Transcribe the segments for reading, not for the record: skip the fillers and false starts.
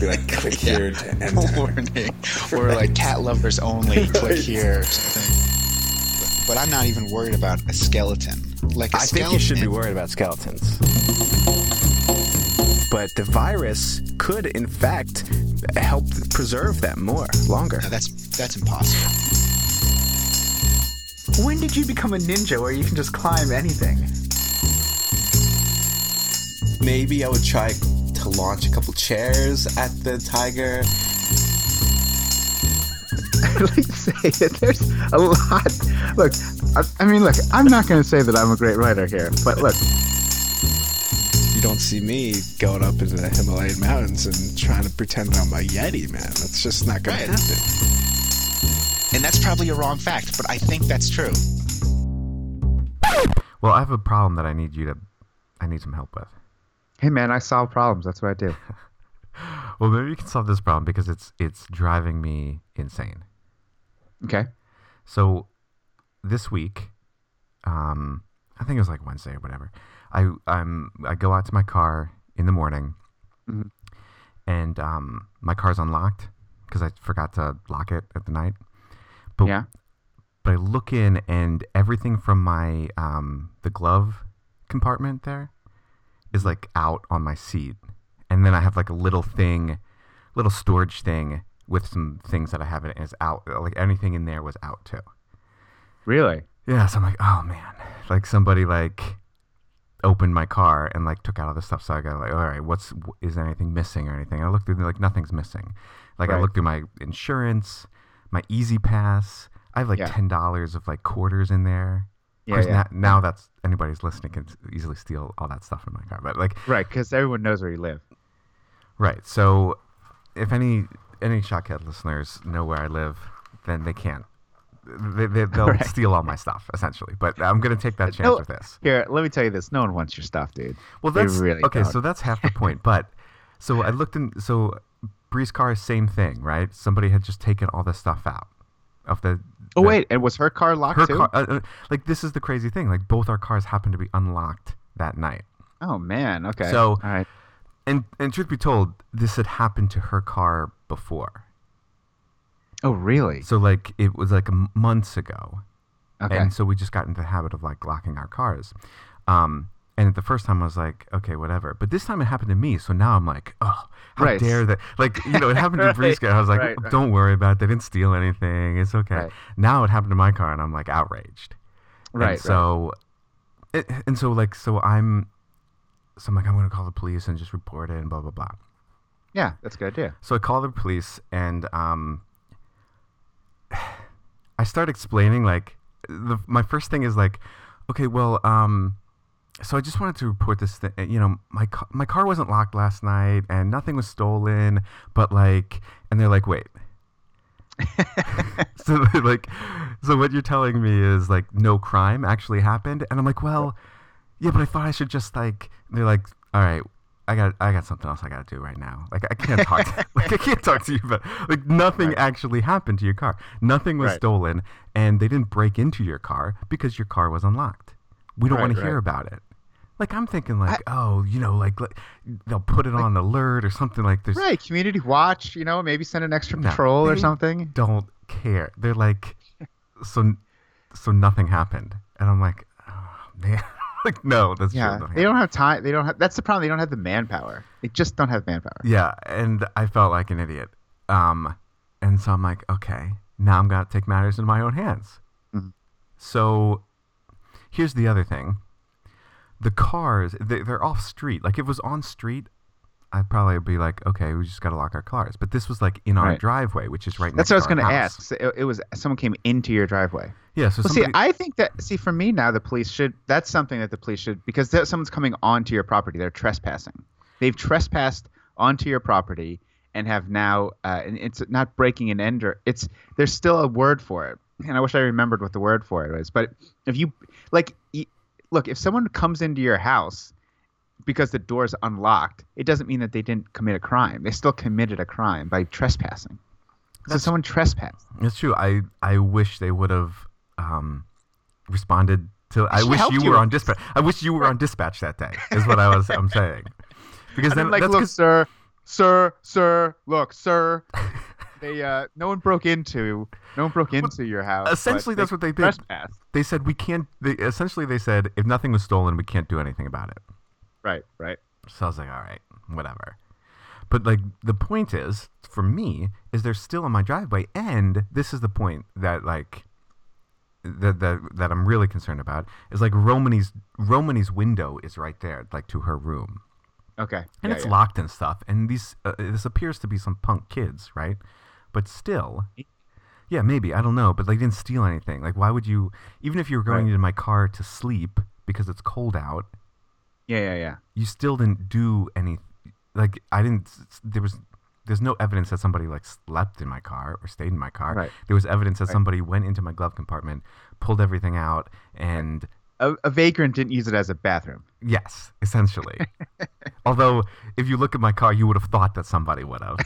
Be like, click here to enter. Warning. Or like cat lovers only, right. Click here. But I'm not even worried about a skeleton. Like I think you should be worried about skeletons. But the virus could, in fact, help preserve them longer. No, that's impossible. When did you become a ninja where you can just climb anything? Maybe I would try to launch a couple chairs at the tiger. I like to say that there's a lot. Look, I mean, I'm not going to say that I'm a great writer here, but look. You don't see me going up into the Himalayan mountains and trying to pretend I'm a Yeti, man. That's just not going to happen. And that's probably a wrong fact, but I think that's true. Well, I have a problem that I need some help with. Hey man, I solve problems. That's what I do. Well, maybe you can solve this problem because it's driving me insane. Okay. So this week, I think it was like Wednesday or whatever. I go out to my car in the morning, mm-hmm. and my car's unlocked because I forgot to lock it at the night. But yeah. But I look in and everything from my the glove compartment there is like out on my seat, and then I have like a little storage thing with some things that I have in it, and it's out. Like anything in there was out too. Really? Yeah. So I'm like, oh man, like somebody like opened my car and like took out all this stuff. So I got like, all right, is there anything missing or anything? I looked through, like nothing's missing. Like right. I looked through my insurance, my Easy Pass. I have like $10 of like quarters in there. Yeah, now that's anybody's listening can easily steal all that stuff in my car, but like right, because everyone knows where you live. Right, so if any Shodcast listeners know where I live, then they can't. They'll right. steal all my stuff essentially. But I'm gonna take that chance with this. Here, let me tell you this: no one wants your stuff, dude. Well, that's really okay. Don't. So that's half the point. But so I looked in. So Bree's car, same thing, right? Somebody had just taken all this stuff out of the. Oh wait, and was her car locked too? Like this is the crazy thing. Like both our cars happened to be unlocked that night. Oh man, okay. So, all right. And truth be told, this had happened to her car before. Oh really? So like it was like months ago. Okay. And so we just got into the habit of like locking our cars. And the first time I was like, okay, whatever. But this time it happened to me, so now I'm like, oh, how right. dare that? Like, you know, it happened right. to Briska. I was like, right, don't worry about it. They didn't steal anything. It's okay. Right. Now it happened to my car, and I'm like outraged. Right. And so, right. I'm like, I'm gonna call the police and just report it and blah blah blah. Yeah, that's a good idea. So I call the police and I start explaining like my first thing is like, okay, well so I just wanted to report this thing. You know, my car wasn't locked last night, and nothing was stolen. But like, and they're like, wait. So like, so what you're telling me is like no crime actually happened, and I'm like, well, yeah, but I thought I should just like. And they're like, all right, I got something else I got to do right now. Like I can't talk. I can't talk to you about like nothing right. actually happened to your car. Nothing was right. stolen, and they didn't break into your car because your car was unlocked. We don't want to hear about it. Like, I'm thinking, like, like they'll put it on alert or something like this. Right, community watch, you know, maybe send an extra patrol or something. Don't care. They're like, so nothing happened. And I'm like, oh, man. Like, no, that's true. They don't have time. That's the problem. They don't have the manpower. They just don't have manpower. Yeah, and I felt like an idiot. And so I'm like, okay, now I'm going to take matters in my own hands. Mm-hmm. So... Here's the other thing. The cars, they're off street. Like, if it was on street, I'd probably be like, okay, we just got to lock our cars. But this was, like, in our right. driveway, which is right That's next to our house. That's what I was going to ask. So it was someone came into your driveway. Yeah. So somebody... see, I think that, for me now, the police should, that's something that the police should, because someone's coming onto your property. They're trespassing. They've trespassed onto your property and have now, and it's not breaking an ender. There's still a word for it. And I wish I remembered what the word for it was. But if you like, look, if someone comes into your house because the door's unlocked, it doesn't mean that they didn't commit a crime. They still committed a crime by trespassing. So someone trespassed. That's true. I wish they would have responded to. I wish you were on dispatch. I wish you were on dispatch that day. Is what I'm saying. Because then, like, look, sir, Sir, look, they no one broke into your house. Essentially, that's what they did. They said we can't. They said if nothing was stolen, we can't do anything about it. Right. So I was like, all right, whatever. But like the point is, for me, is they're still in my driveway, and this is the point that that I'm really concerned about is like Romany's window is right there, like to her room. Okay. And it's locked and stuff. And these this appears to be some punk kids, right? But still, yeah, maybe, I don't know. But they didn't steal anything. Like, why would you? Even if you were going into my car to sleep because it's cold out. Yeah. You still didn't do any. Like, I didn't. There's no evidence that somebody like slept in my car or stayed in my car. Right. There was evidence that somebody went into my glove compartment, pulled everything out, and. A vagrant didn't use it as a bathroom. Yes, essentially. Although, if you look at my car, you would have thought that somebody would have.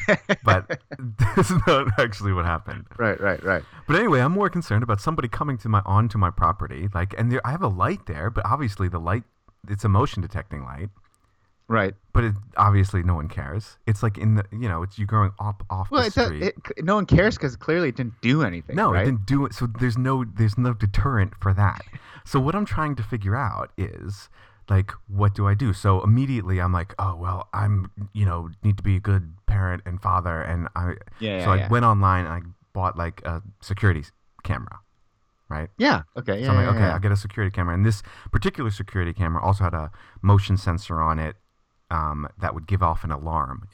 But that's not actually what happened. Right. But anyway, I'm more concerned about somebody coming to onto my property. Like, and I have a light there, but obviously the light, it's a motion detecting light. Right. But obviously no one cares. It's like it's you going up off the street. No one cares because clearly it didn't do anything. No, right? It didn't do it. So there's no deterrent for that. So what I'm trying to figure out is like, what do I do? So immediately I'm like, oh, well, I'm, need to be a good parent and father. And I went online and I bought like a security camera. Right? Yeah. Okay. Yeah. So I'm like, I'll get a security camera. And this particular security camera also had a motion sensor on it. That would give off an alarm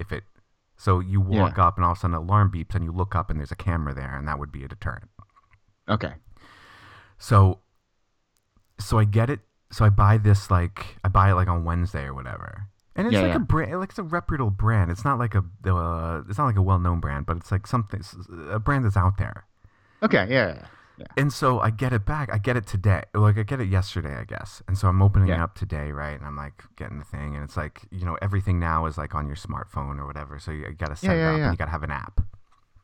so you walk up and all of a sudden an alarm beeps and you look up and there's a camera there and that would be a deterrent. Okay. So I get it. So I buy this I buy it on Wednesday or whatever. And it's a brand, like it's a reputable brand. It's not like a well-known brand, but it's like a brand that's out there. Okay. Yeah. And so I get it back. I get it today. Like I get it yesterday, I guess. And so I'm opening it up today, right? And I'm like getting the thing, and it's like everything now is like on your smartphone or whatever. So you got to set it up, and you got to have an app.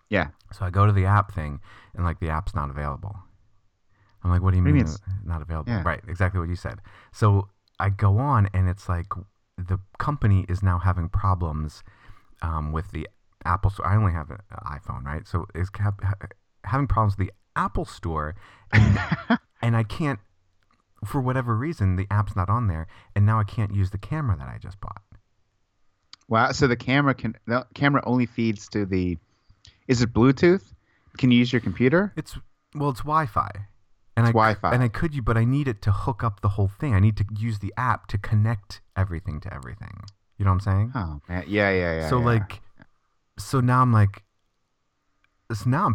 Yeah. So I go to the app thing, and like the app's not available. I'm like, what do you mean it's not available? Yeah. Right, exactly what you said. So I go on, and it's like the company is now having problems with the Apple Store. I only have an iPhone, right? So it's having problems with the Apple Store, and I can't, for whatever reason, the app's not on there, and now I can't use the camera that I just bought. Wow! So the camera only feeds to the. Is it Bluetooth? Can you use your computer? It's Wi-Fi. And I could you, but I need it to hook up the whole thing. I need to use the app to connect everything to everything. You know what I'm saying? Oh man! Yeah. So now I'm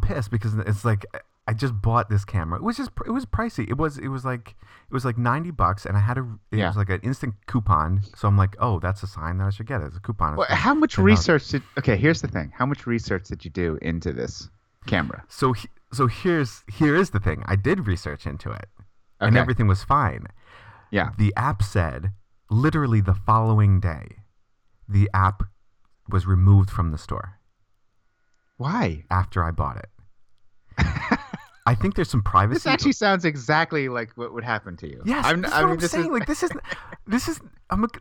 pissed because it's like. I just bought this camera. It was pricey. It was like $90, and I had was like an instant coupon. So I'm like, oh, that's a sign that I should get it. It's a coupon. Well, how much research here's the thing. How much research did you do into this camera? So here is the thing. I did research into it, and everything was fine. Yeah. The app said literally the following day, the app was removed from the store. Why? After I bought it. I think there's some privacy. This actually sounds exactly like what would happen to you. Yes, that's what I'm saying.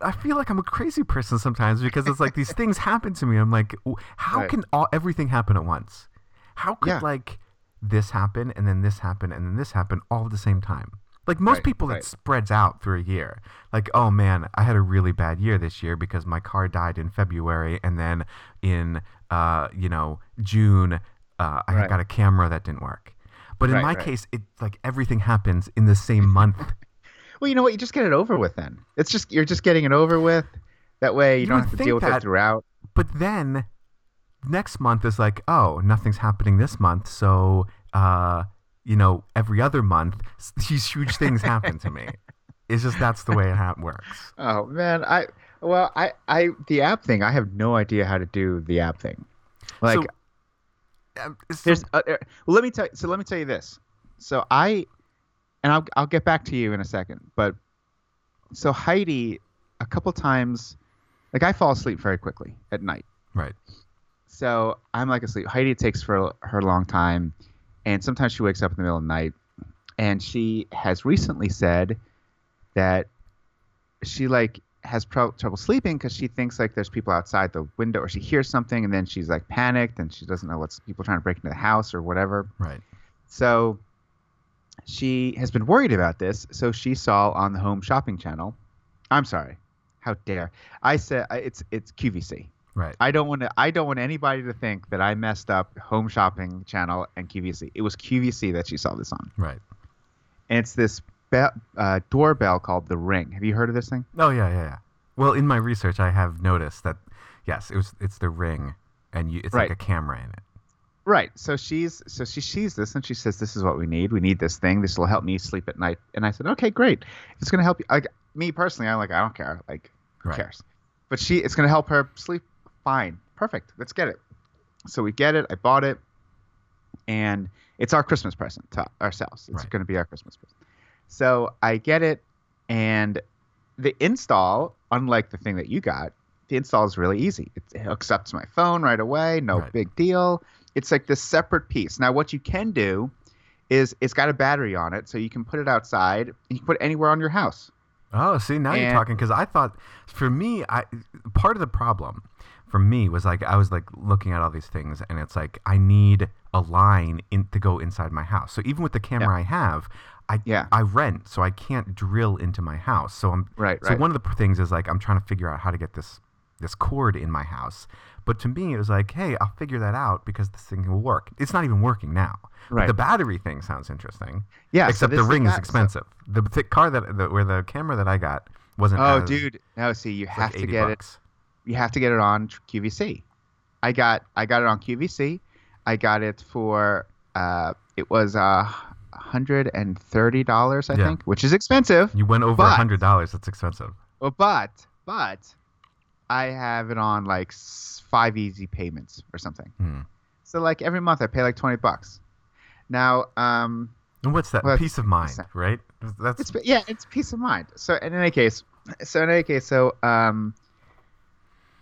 I feel like I'm a crazy person sometimes because it's like these things happen to me. I'm like, how can everything happen at once? How could like this happen and then this happen and then this happen all at the same time? Like most people, that spreads out through a year. Like, oh man, I had a really bad year this year because my car died in February, and then in June I got a camera that didn't work. But in my case, it's like everything happens in the same month. Well, you know what? You just get it over with then. It's just you're just getting it over with. That way you don't have to deal with it throughout. But then next month is like, oh, nothing's happening this month. So, every other month, these huge things happen to me. It's just that's the way it works. Oh, man. The app thing, I have no idea how to do the app thing. Like. So, let me tell you this. So I'll get back to you in a second. But so Heidi, a couple times, like I fall asleep very quickly at night. Right. So I'm like asleep. Heidi takes for her long time, and sometimes she wakes up in the middle of the night. And she has recently said that she like has trouble sleeping because she thinks like there's people outside the window, or she hears something and then she's like panicked and she doesn't know what's people trying to break into the house or whatever. Right. So she has been worried about this. So she saw on the Home Shopping Channel. I'm sorry. How dare I said it's QVC. Right. I don't want anybody to think that I messed up Home Shopping Channel and QVC. It was QVC that she saw this on. Right. And it's this doorbell called The Ring. Have you heard of this thing? Oh, yeah. Well, in my research, I have noticed that, yes, it's The Ring, and it's right. Like a camera in it. Right. So she sees this, and she says, this is what we need. We need this thing. This will help me sleep at night. And I said, okay, great. It's going to help you. Like, me personally, I'm like, I don't care. Like, who right. cares? But it's going to help her sleep. Fine. Perfect. Let's get it. So we get it. I bought it. And it's our Christmas present to ourselves. It's right. going to be our Christmas present. So I get it. And the install, unlike the thing that you got, the install is really easy. It hooks up to my phone right away. No right. big deal. It's like this separate piece. Now, what you can do is it's got a battery on it. So you can put it outside. And you can put it anywhere on your house. Oh, see, now you're talking. Because I thought, for me, part of the problem for me was like I was like looking at all these things, and it's like I need a line to go inside my house. So even with the camera yeah. I have, I rent, so I can't drill into my house. So I'm right. So right. one of the things is like I'm trying to figure out how to get this cord in my house. But to me, it was like, hey, I'll figure that out because this thing will work. It's not even working now. Right. But the battery thing sounds interesting. Yeah. Except so the Ring is expensive. So the car where the camera that I got wasn't. Oh, dude! No, see, you have like to get bucks. It. You have to get it on QVC. I got it on QVC. I got it for it was $130, I think, which is expensive. You went over $100. That's expensive. Well, but I have it on like 5 easy payments or something. So like every month I pay like $20. Now, and what's that? Well, peace of mind, right? It's peace of mind. So in any case,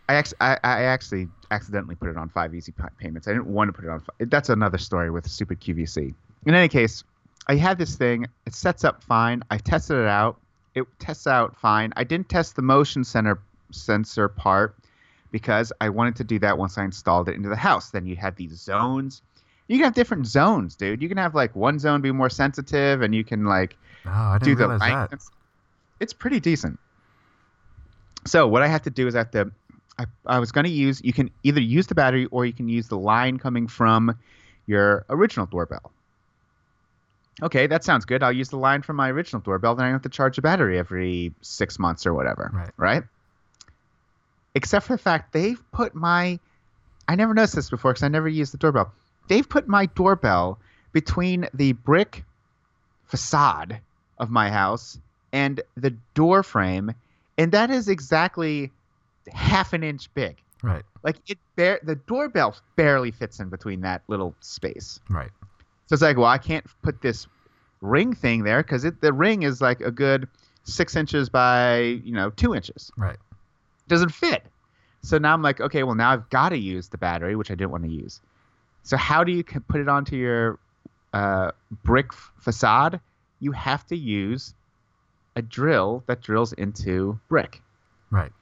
I actually accidentally put it on 5 easy payments. I didn't want to put it on 5. That's another story with stupid QVC. In any case, I had this thing. It sets up fine. I tested it out. It tests out fine. I didn't test the motion sensor part because I wanted to do that once I installed it into the house. Then you had these zones. You can have different zones, dude. You can have like one zone be more sensitive, and you can like do the light. It's pretty decent. So what I have to do is I have to I was going to use – you can either use the battery or you can use the line coming from your original doorbell. Okay, that sounds good. I'll use the line from my original doorbell. Then I don't have to charge the battery every 6 months or whatever, right? Except for the fact they've put my – I never noticed this before because I never used the doorbell. They've put my doorbell between the brick facade of my house and the door frame, and that is exactly – half an inch big. Right. Like the doorbell barely fits in between that little space. Right. So it's like, well, I can't put this Ring thing there because the Ring is like a good 6 inches by 2 inches. Right. It doesn't fit. So now I'm like, okay, well, now I've got to use the battery, which I didn't want to use. So how do you put it onto your brick facade? You have to use a drill that drills into brick. Right.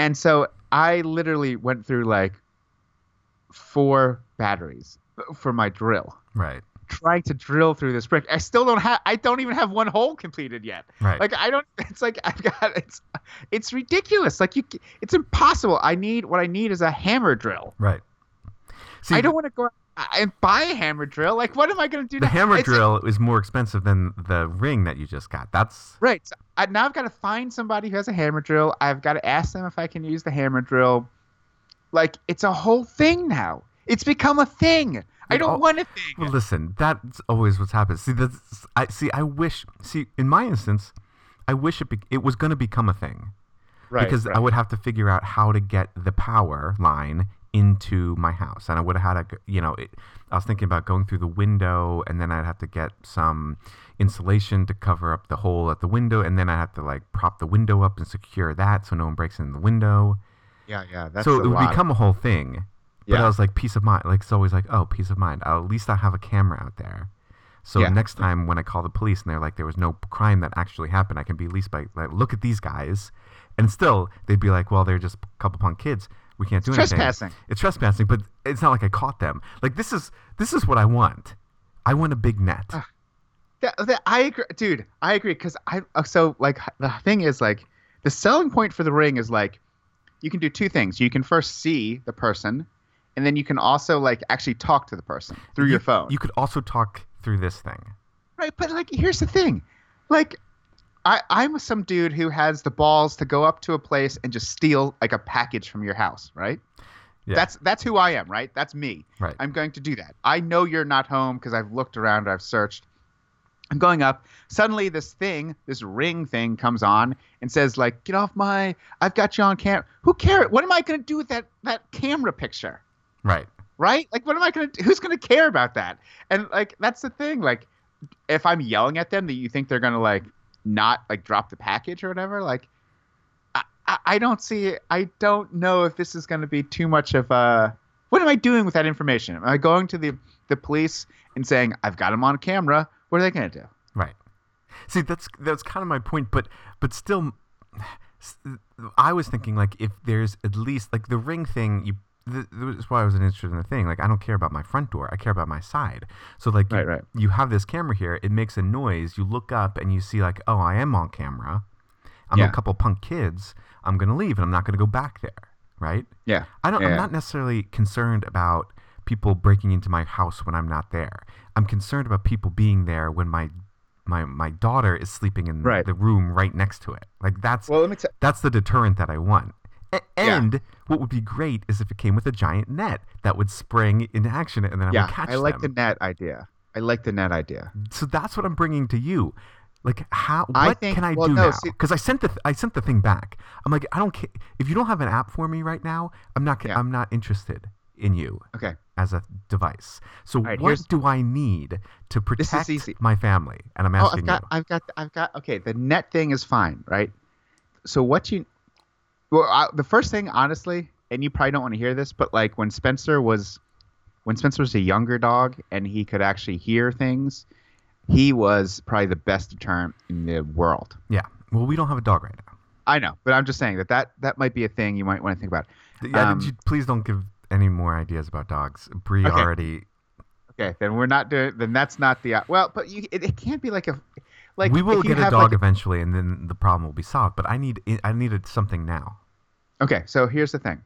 And so I literally went through like 4 batteries for my drill. Right. Trying to drill through this brick. I still don't have – I don't even have one hole completed yet. Right. Like I don't – it's like I've got – it's ridiculous. Like it's impossible. What I need is a hammer drill. Right. See, I don't want to go and buy a hammer drill. Like what am I going to do now? The hammer drill is more expensive than the Ring that you just got. That's – right. So, now I've got to find somebody who has a hammer drill. I've got to ask them if I can use the hammer drill. Like, it's a whole thing now. It's become a thing. I don't want a thing. Well, listen, that's always what's happened. In my instance, I wish it was going to become a thing. Right. Because I would have to figure out how to get the power line into my house. And I would have had I was thinking about going through the window, and then I'd have to get some insulation to cover up the hole at the window, and then I'd have to like prop the window up and secure that so no one breaks in the window. Yeah. That's so it would become a whole thing. But I was like, peace of mind. Like it's always like, oh, peace of mind. At least I have a camera out there. So next time when I call the police and they're like, there was no crime that actually happened, I can be at least like, look at these guys. And still, they'd be like, well, they're just a couple punk kids. We can't do anything. It's trespassing, but it's not like I caught them. Like, this is what I want. I want a big net. I agree. Dude, I agree. Because the thing is, like, the selling point for The Ring is, like, you can do two things. You can first see the person, and then you can also, like, actually talk to the person through your phone. You could also talk through this thing. Right, but, like, here's the thing. Like, I'm some dude who has the balls to go up to a place and just steal, like, a package from your house, right? Yeah. That's who I am, right? That's me. Right. I'm going to do that. I know you're not home because I've looked around, I've searched. I'm going up. Suddenly this ring thing comes on and says, like, get off my – I've got you on camera. Who cares? What am I going to do with that camera picture? Right. Right? Like, what am I going to – who's going to care about that? And, like, that's the thing. Like, if I'm yelling at them, that you think they're going to, like, not, like, drop the package or whatever, like, I don't see – I don't know if this is going to be too much of a – what am I doing with that information? Am I going to the police and saying, I've got him on camera? What are they going to do? Right. See, that's kind of my point, but still, I was thinking, like, if there's at least, like, the ring thing, that's why I wasn't interested in the thing. Like, I don't care about my front door. I care about my side. So, like, you have this camera here. It makes a noise. You look up and you see, like, oh, I am on camera. I'm a couple punk kids. I'm going to leave, and I'm not going to go back there, right? Yeah. I'm not necessarily concerned about people breaking into my house when I'm not there. I'm concerned about people being there when my daughter is sleeping in the room right next to it. Like, that's the deterrent that I want. And what would be great is if it came with a giant net that would spring into action, and then I would catch them. I like the net idea. So that's what I'm bringing to you. Like, what can I do now? Because I sent the thing back. I'm like, I don't care if you don't have an app for me right now. I'm not interested in you as a device. So what do I need to protect my family? And I'm asking you. I've got the net thing is fine, right? So the first thing, honestly, and you probably don't want to hear this, but, like, when Spencer was a younger dog and he could actually hear things, he was probably the best deterrent in the world. Yeah. Well, we don't have a dog right now. I know, but I'm just saying that might be a thing you might want to think about. Yeah, please don't give any more ideas about dogs. Bree already. Okay, then we're not doing. Then that's not the. Well, but it can't be like a. Like, we will get a dog eventually, and then the problem will be solved. But I needed something now. Okay, so here's the thing.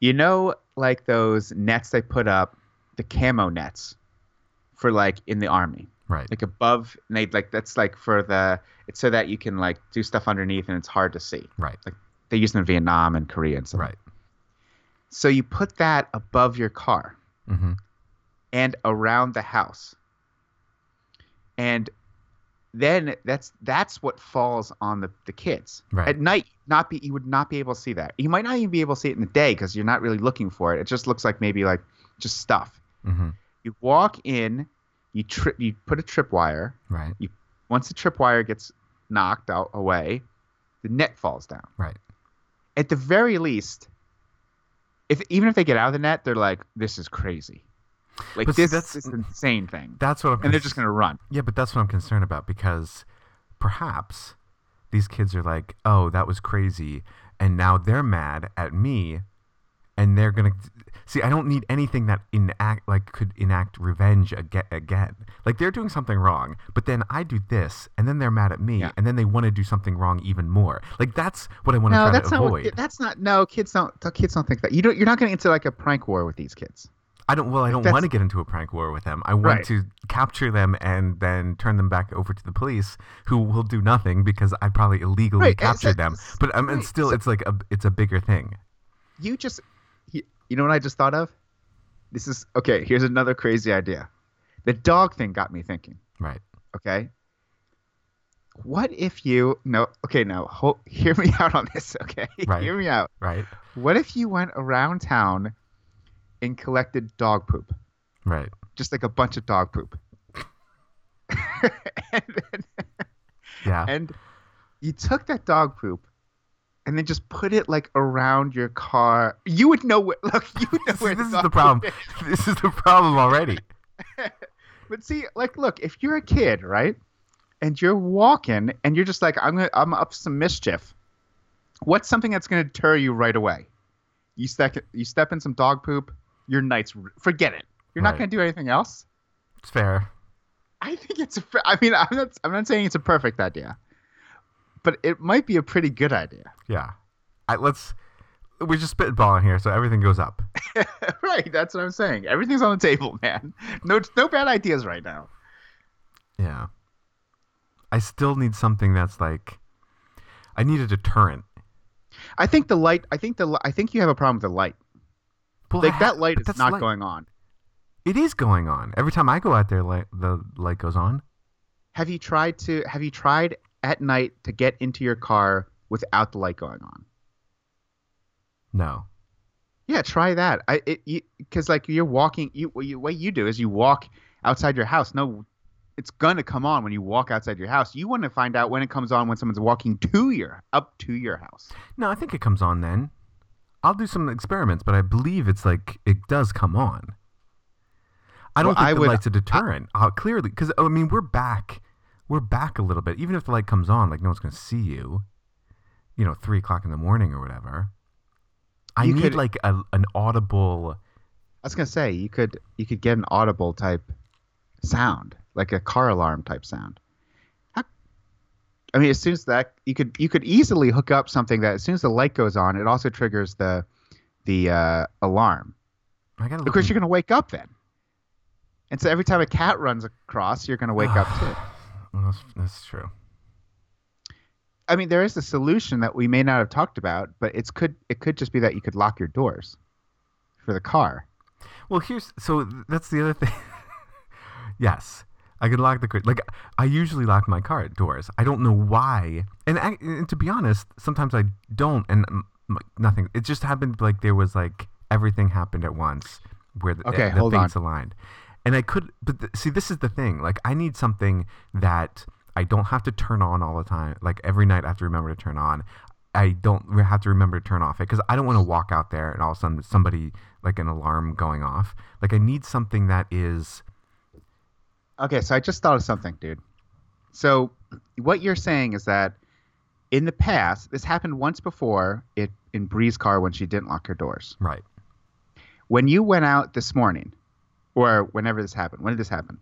You know, like, those nets they put up, the camo nets, for, like, in the army, right? Like, above, and they, like, that's, like, for the. It's so that you can, like, do stuff underneath, and it's hard to see, right? Like, they use them in Vietnam and Korea and stuff, right? So you put that above your car, mm-hmm. and around the house. And then that's what falls on the kids. Right. At night, you would not be able to see that. You might not even be able to see it in the day because you're not really looking for it. It just looks like maybe, like, just stuff. Mm-hmm. You walk in, you put a tripwire. Right. Once the tripwire gets knocked out away, the net falls down. Right. At the very least, even if they get out of the net, they're like, "This is crazy." Like, that's this insane thing. That's what I'm. And they're just going to run. Yeah, but that's what I'm concerned about, because perhaps these kids are like, "Oh, that was crazy," and now they're mad at me, and they're going to see. I don't need anything that could enact revenge again. Like, they're doing something wrong, but then I do this, and then they're mad at me, and then they want to do something wrong even more. Like, that's what I want to avoid. Kids don't think that. You're not going into, like, a prank war with these kids. I don't want to get into a prank war with them. I want to capture them and then turn them back over to the police, who will do nothing because I probably illegally captured them. But still, it's like it's a bigger thing. You know what I just thought of? This is okay. Here's another crazy idea. The dog thing got me thinking. Right. Okay. What if you hear me out on this. Okay. Right. Hear me out. Right. What if you went around town and collected dog poop? Right. Just like a bunch of dog poop. And you took that dog poop and then just put it, like, around your car. You would know where. Look, you would know where. This is the problem. This is the problem already. But see, like, look, if you're a kid, right, and you're walking and you're just like, I'm up to some mischief, what's something that's going to deter you right away? You step in some dog poop, your night's forget it. You're right. Not going to do anything else. It's fair. I think it's I'm not saying it's a perfect idea, but it might be a pretty good idea. Yeah. We're just spitballing here, so everything goes up. Right, that's what I'm saying. Everything's on the table, man. No bad ideas right now. Yeah. I still need something that's like, I need a deterrent. I think you have a problem with the light. Well, like that light is not going on. It is going on. Every time I go out there, the light goes on. Have you tried at night to get into your car without the light going on? No. Yeah, try that. Because like you're walking, what you do is you walk outside your house. No, it's gonna come on when you walk outside your house. You want to find out when it comes on when someone's walking up to your house. No, I think it comes on then. I'll do some experiments, but I believe it's like it does come on. I don't think the light's a deterrent. Clearly, because I mean we're back a little bit. Even if the light comes on, like no one's going to see you. You know, 3 o'clock in the morning or whatever. I need an audible. I was going to say you could get an audible type sound, like a car alarm type sound. I mean, as soon as that you could easily hook up something that as soon as the light goes on, it also triggers the alarm. Of course, you're going to wake up then. And so every time a cat runs across, you're going to wake up too. That's true. I mean, there is a solution that we may not have talked about, but it could just be that you could lock your doors for the car. Well, that's the other thing. Yes, I could lock I usually lock my car doors. I don't know why. And to be honest, sometimes I don't, and nothing. It just happened like there was like everything happened at once where the things aligned. And I could, but this is the thing. Like, I need something that I don't have to turn on all the time. Like, every night I have to remember to turn on. I don't have to remember to turn off it because I don't want to walk out there and all of a sudden somebody, like, an alarm going off. Like, I need something that is. Okay, so I just thought of something, dude. So, what you're saying is that in the past, this happened once before in Bree's car when she didn't lock her doors. Right. When you went out this morning. Or whenever this happened. When did this happen?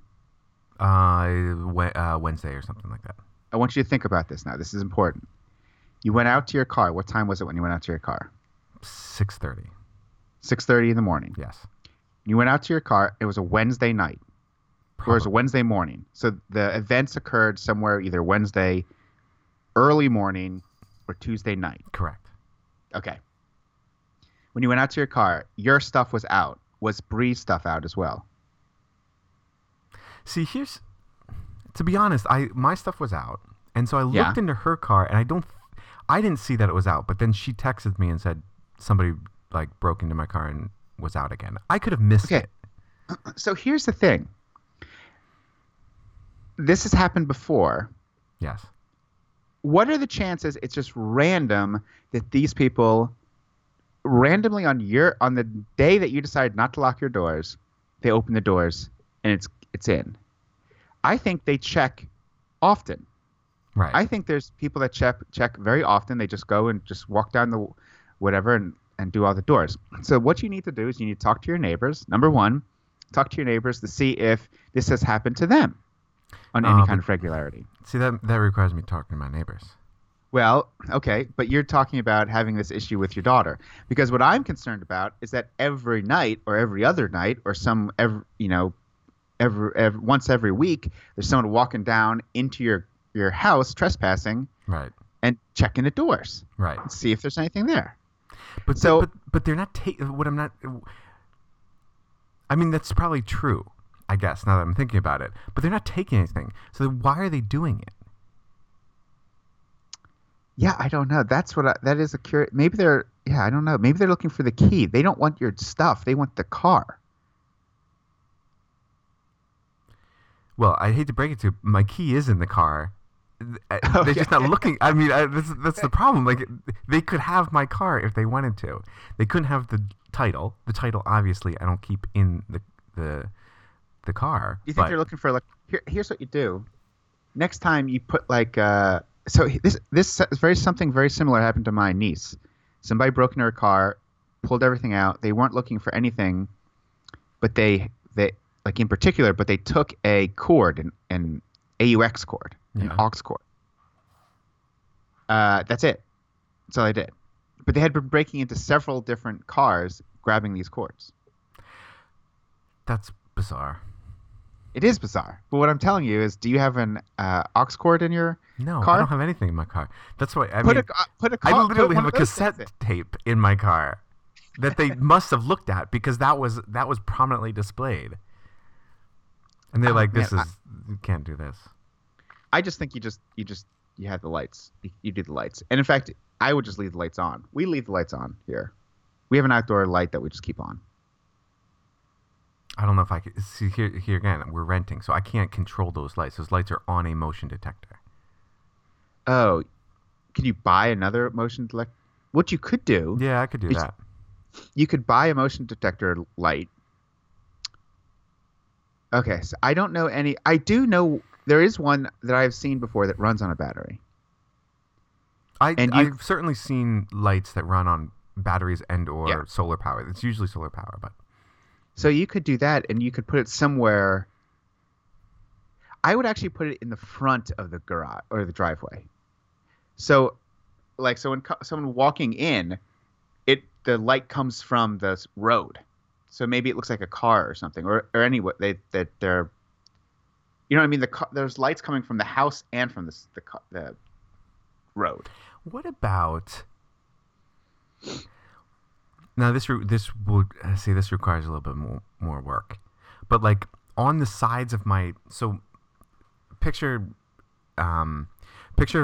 Wednesday or something like that. I want you to think about this now. This is important. You went out to your car. What time was it when you went out to your car? 6:30. 6:30 in the morning. Yes. You went out to your car. It was a Wednesday night. Probably. Or it was a Wednesday morning. So the events occurred somewhere either Wednesday early morning or Tuesday night. Correct. Okay. When you went out to your car, your stuff was out. Was Bree's stuff out as well? See, to be honest, my stuff was out, and so I looked into her car, and I didn't see that it was out. But then she texted me and said somebody like broke into my car and was out again. I could have missed it. So here's the thing. This has happened before. Yes. What are the chances it's just random that these people? Randomly on the day that you decide not to lock your doors, they open the doors and it's in. I think they check often. Right. I think there's people that check very often. They just go and just walk down the whatever and do all the doors. So what you need to do is you need to talk to your neighbors. Number one, talk to your neighbors to see if this has happened to them on any kind of regularity. See, that requires me talking to my neighbors. Well, okay, but you're talking about having this issue with your daughter because what I'm concerned about is that every night or every other night or once every week there's someone walking down into your house trespassing, right, and checking the doors, right, and see if there's anything there. But so but they're not taking what I'm not. I mean, that's probably true, I guess, now that I'm thinking about it. But they're not taking anything, so why are they doing it? Yeah, I don't know. That is a curious. Maybe they're. Yeah, I don't know. Maybe they're looking for the key. They don't want your stuff. They want the car. Well, I hate to break it to you, my key is in the car. They're just not looking. I mean, that's the problem. Like, they could have my car if they wanted to. They couldn't have the title. The title, obviously, I don't keep in the the car. You think you're looking for, like, here's what you do. Next time you put, like, so this is something very similar happened to my niece. Somebody broke into her car, pulled everything out. They weren't looking for anything, but they took a cord, an AUX cord, an aux cord. That's it. That's all they did. But they had been breaking into several different cars, grabbing these cords. That's bizarre. It is bizarre. But what I'm telling you is, do you have an aux cord in your car? No, I don't have anything in my car. That's why I literally have a cassette tape in my car that they must have looked at, because that was prominently displayed. And they're you can't do this. I just think you have the lights. You do the lights. And in fact, I would just leave the lights on. We leave the lights on here. We have an outdoor light that we just keep on. I don't know if I can see here again. We're renting, so I can't control those lights. Those lights are on a motion detector. Oh, can you buy another motion detector? What you could do? Yeah, I could do that. You could buy a motion detector light. Okay, so I don't know any. I do know there is one that I've seen before that runs on a battery. I've certainly seen lights that run on batteries and/or solar power. It's usually solar power, but. So you could do that, and you could put it somewhere. I would actually put it in the front of the garage or the driveway. So, like, so when someone walking in, the light comes from the road. So maybe it looks like a car or something, or anyway they're, you know what I mean? There's lights coming from the house and from the road. What about? Now this requires a little bit more work, but like on the sides of picture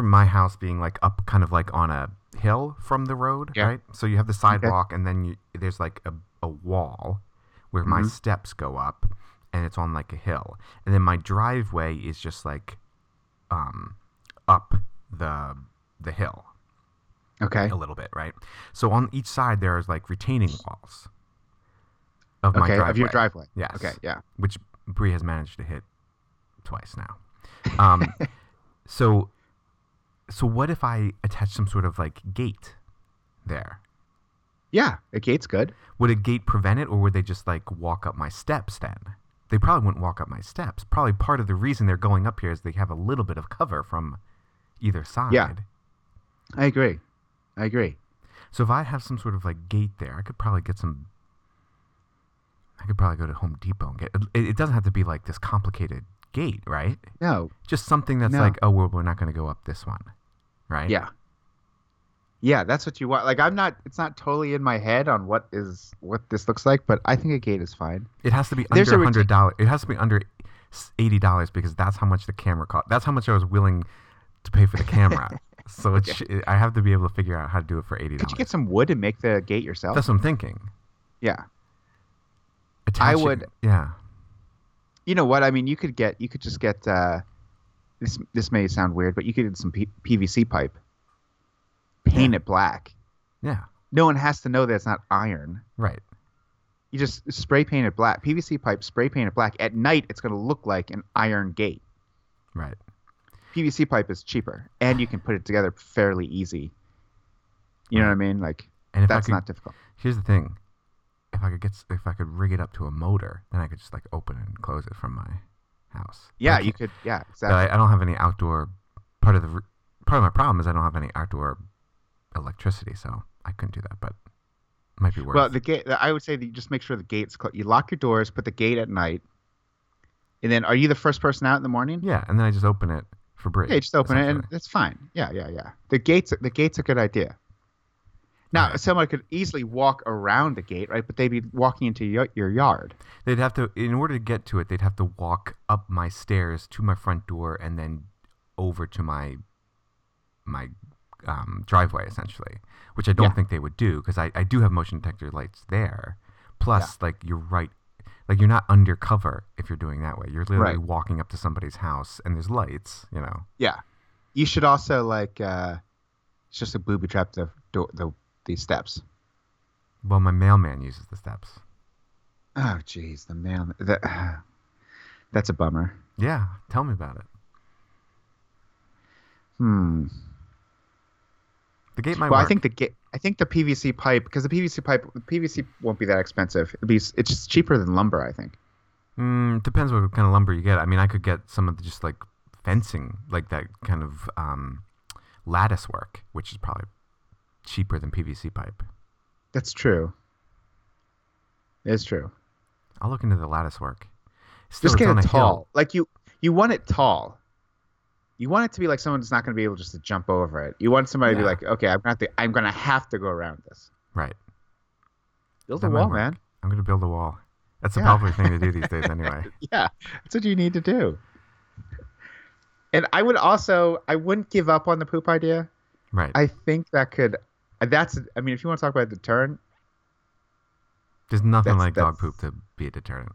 my house being like up kind of like on a hill from the road, right? So you have the sidewalk, and then there's like a wall where my steps go up, and it's on like a hill, and then my driveway is just like up the hill. Okay. A little bit, right? So on each side, there's like retaining walls of my driveway. Of your driveway. Yes. Okay, yeah. Which Bree has managed to hit twice now. So what if I attach some sort of like gate there? Yeah, a gate's good. Would a gate prevent it, or would they just like walk up my steps then? They probably wouldn't walk up my steps. Probably part of the reason they're going up here is they have a little bit of cover from either side. Yeah, I agree. So if I have some sort of like gate there, I could probably go to Home Depot and get it. It doesn't have to be like this complicated gate, right? No. Just something that's like, oh, we're not going to go up this one, right? Yeah. Yeah, that's what you want. Like, it's not totally in my head on what this looks like, but I think a gate is fine. It has to be under $100. It has to be under $80 because that's how much the camera cost. That's how much I was willing to pay for the camera. So I have to be able to figure out how to do it for $80. Could you get some wood and make the gate yourself? That's what I'm thinking. Yeah. Yeah. You know what? I mean, you could just get this may sound weird, but you could get some PVC pipe. Paint it black. Yeah. No one has to know that it's not iron. Right. You just spray paint it black. PVC pipe, spray paint it black. At night, it's going to look like an iron gate. Right. PVC pipe is cheaper, and you can put it together fairly easy. You know what I mean? Like, not difficult. Here's the thing: if I could rig it up to a motor, then I could just like open and close it from my house. Yeah, you could. Yeah, exactly. I don't have any outdoor. Part of my problem is I don't have any outdoor electricity, so I couldn't do that. But it might be worth. Well, the gate. I would say that you just make sure the gate's closed. You lock your doors, put the gate at night, and then are you the first person out in the morning? Yeah, and then I just open it. Yeah, just open it, and it's fine. Yeah. The gate's a good idea. Now, someone could easily walk around the gate, right? But they'd be walking into your yard. They'd have to, in order to get to it, they'd have to walk up my stairs to my front door and then over to my driveway, essentially, which I don't think they would do because I do have motion detector lights there. Plus, like, you're right. Like, you're not undercover if you're doing that way. You're literally walking up to somebody's house, and there's lights, you know. Yeah. You should also, like, it's just a booby trap the steps. Well, my mailman uses the steps. Oh, jeez, the mailman. That's a bummer. Yeah. Tell me about it. The gate might work. Well, I think the PVC pipe, because the PVC won't be that expensive. It's just cheaper than lumber, I think. Depends what kind of lumber you get. I mean, I could get some of the just like fencing, like that kind of lattice work, which is probably cheaper than PVC pipe. That's true. It's true. I'll look into the lattice work. Still, just get it tall. Hill. Like you want it tall. You want it to be like someone's not going to be able just to jump over it. You want somebody to be like, okay, I'm going to have to go around this. Right. Build a wall, man. I'm going to build a wall. That's a popular thing to do these days, anyway. Yeah, that's what you need to do. And I wouldn't give up on the poop idea. Right. I think if you want to talk about a deterrent. There's nothing like dog poop to be a deterrent.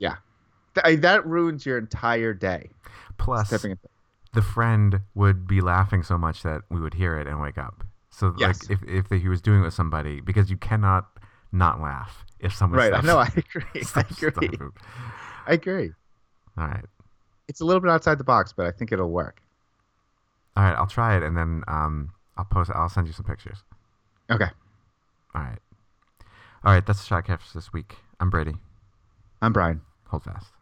Yeah. That ruins your entire day. Plus, the friend would be laughing so much that we would hear it and wake up. So yes. Like if he was doing it with somebody, because you cannot not laugh if someone stops. No, I agree. I agree. All right. It's a little bit outside the box, but I think it'll work. All right, I'll try it, and then I'll send you some pictures. Okay. All right, that's the Shodcast this week. I'm Brady. I'm Brian. Hold fast.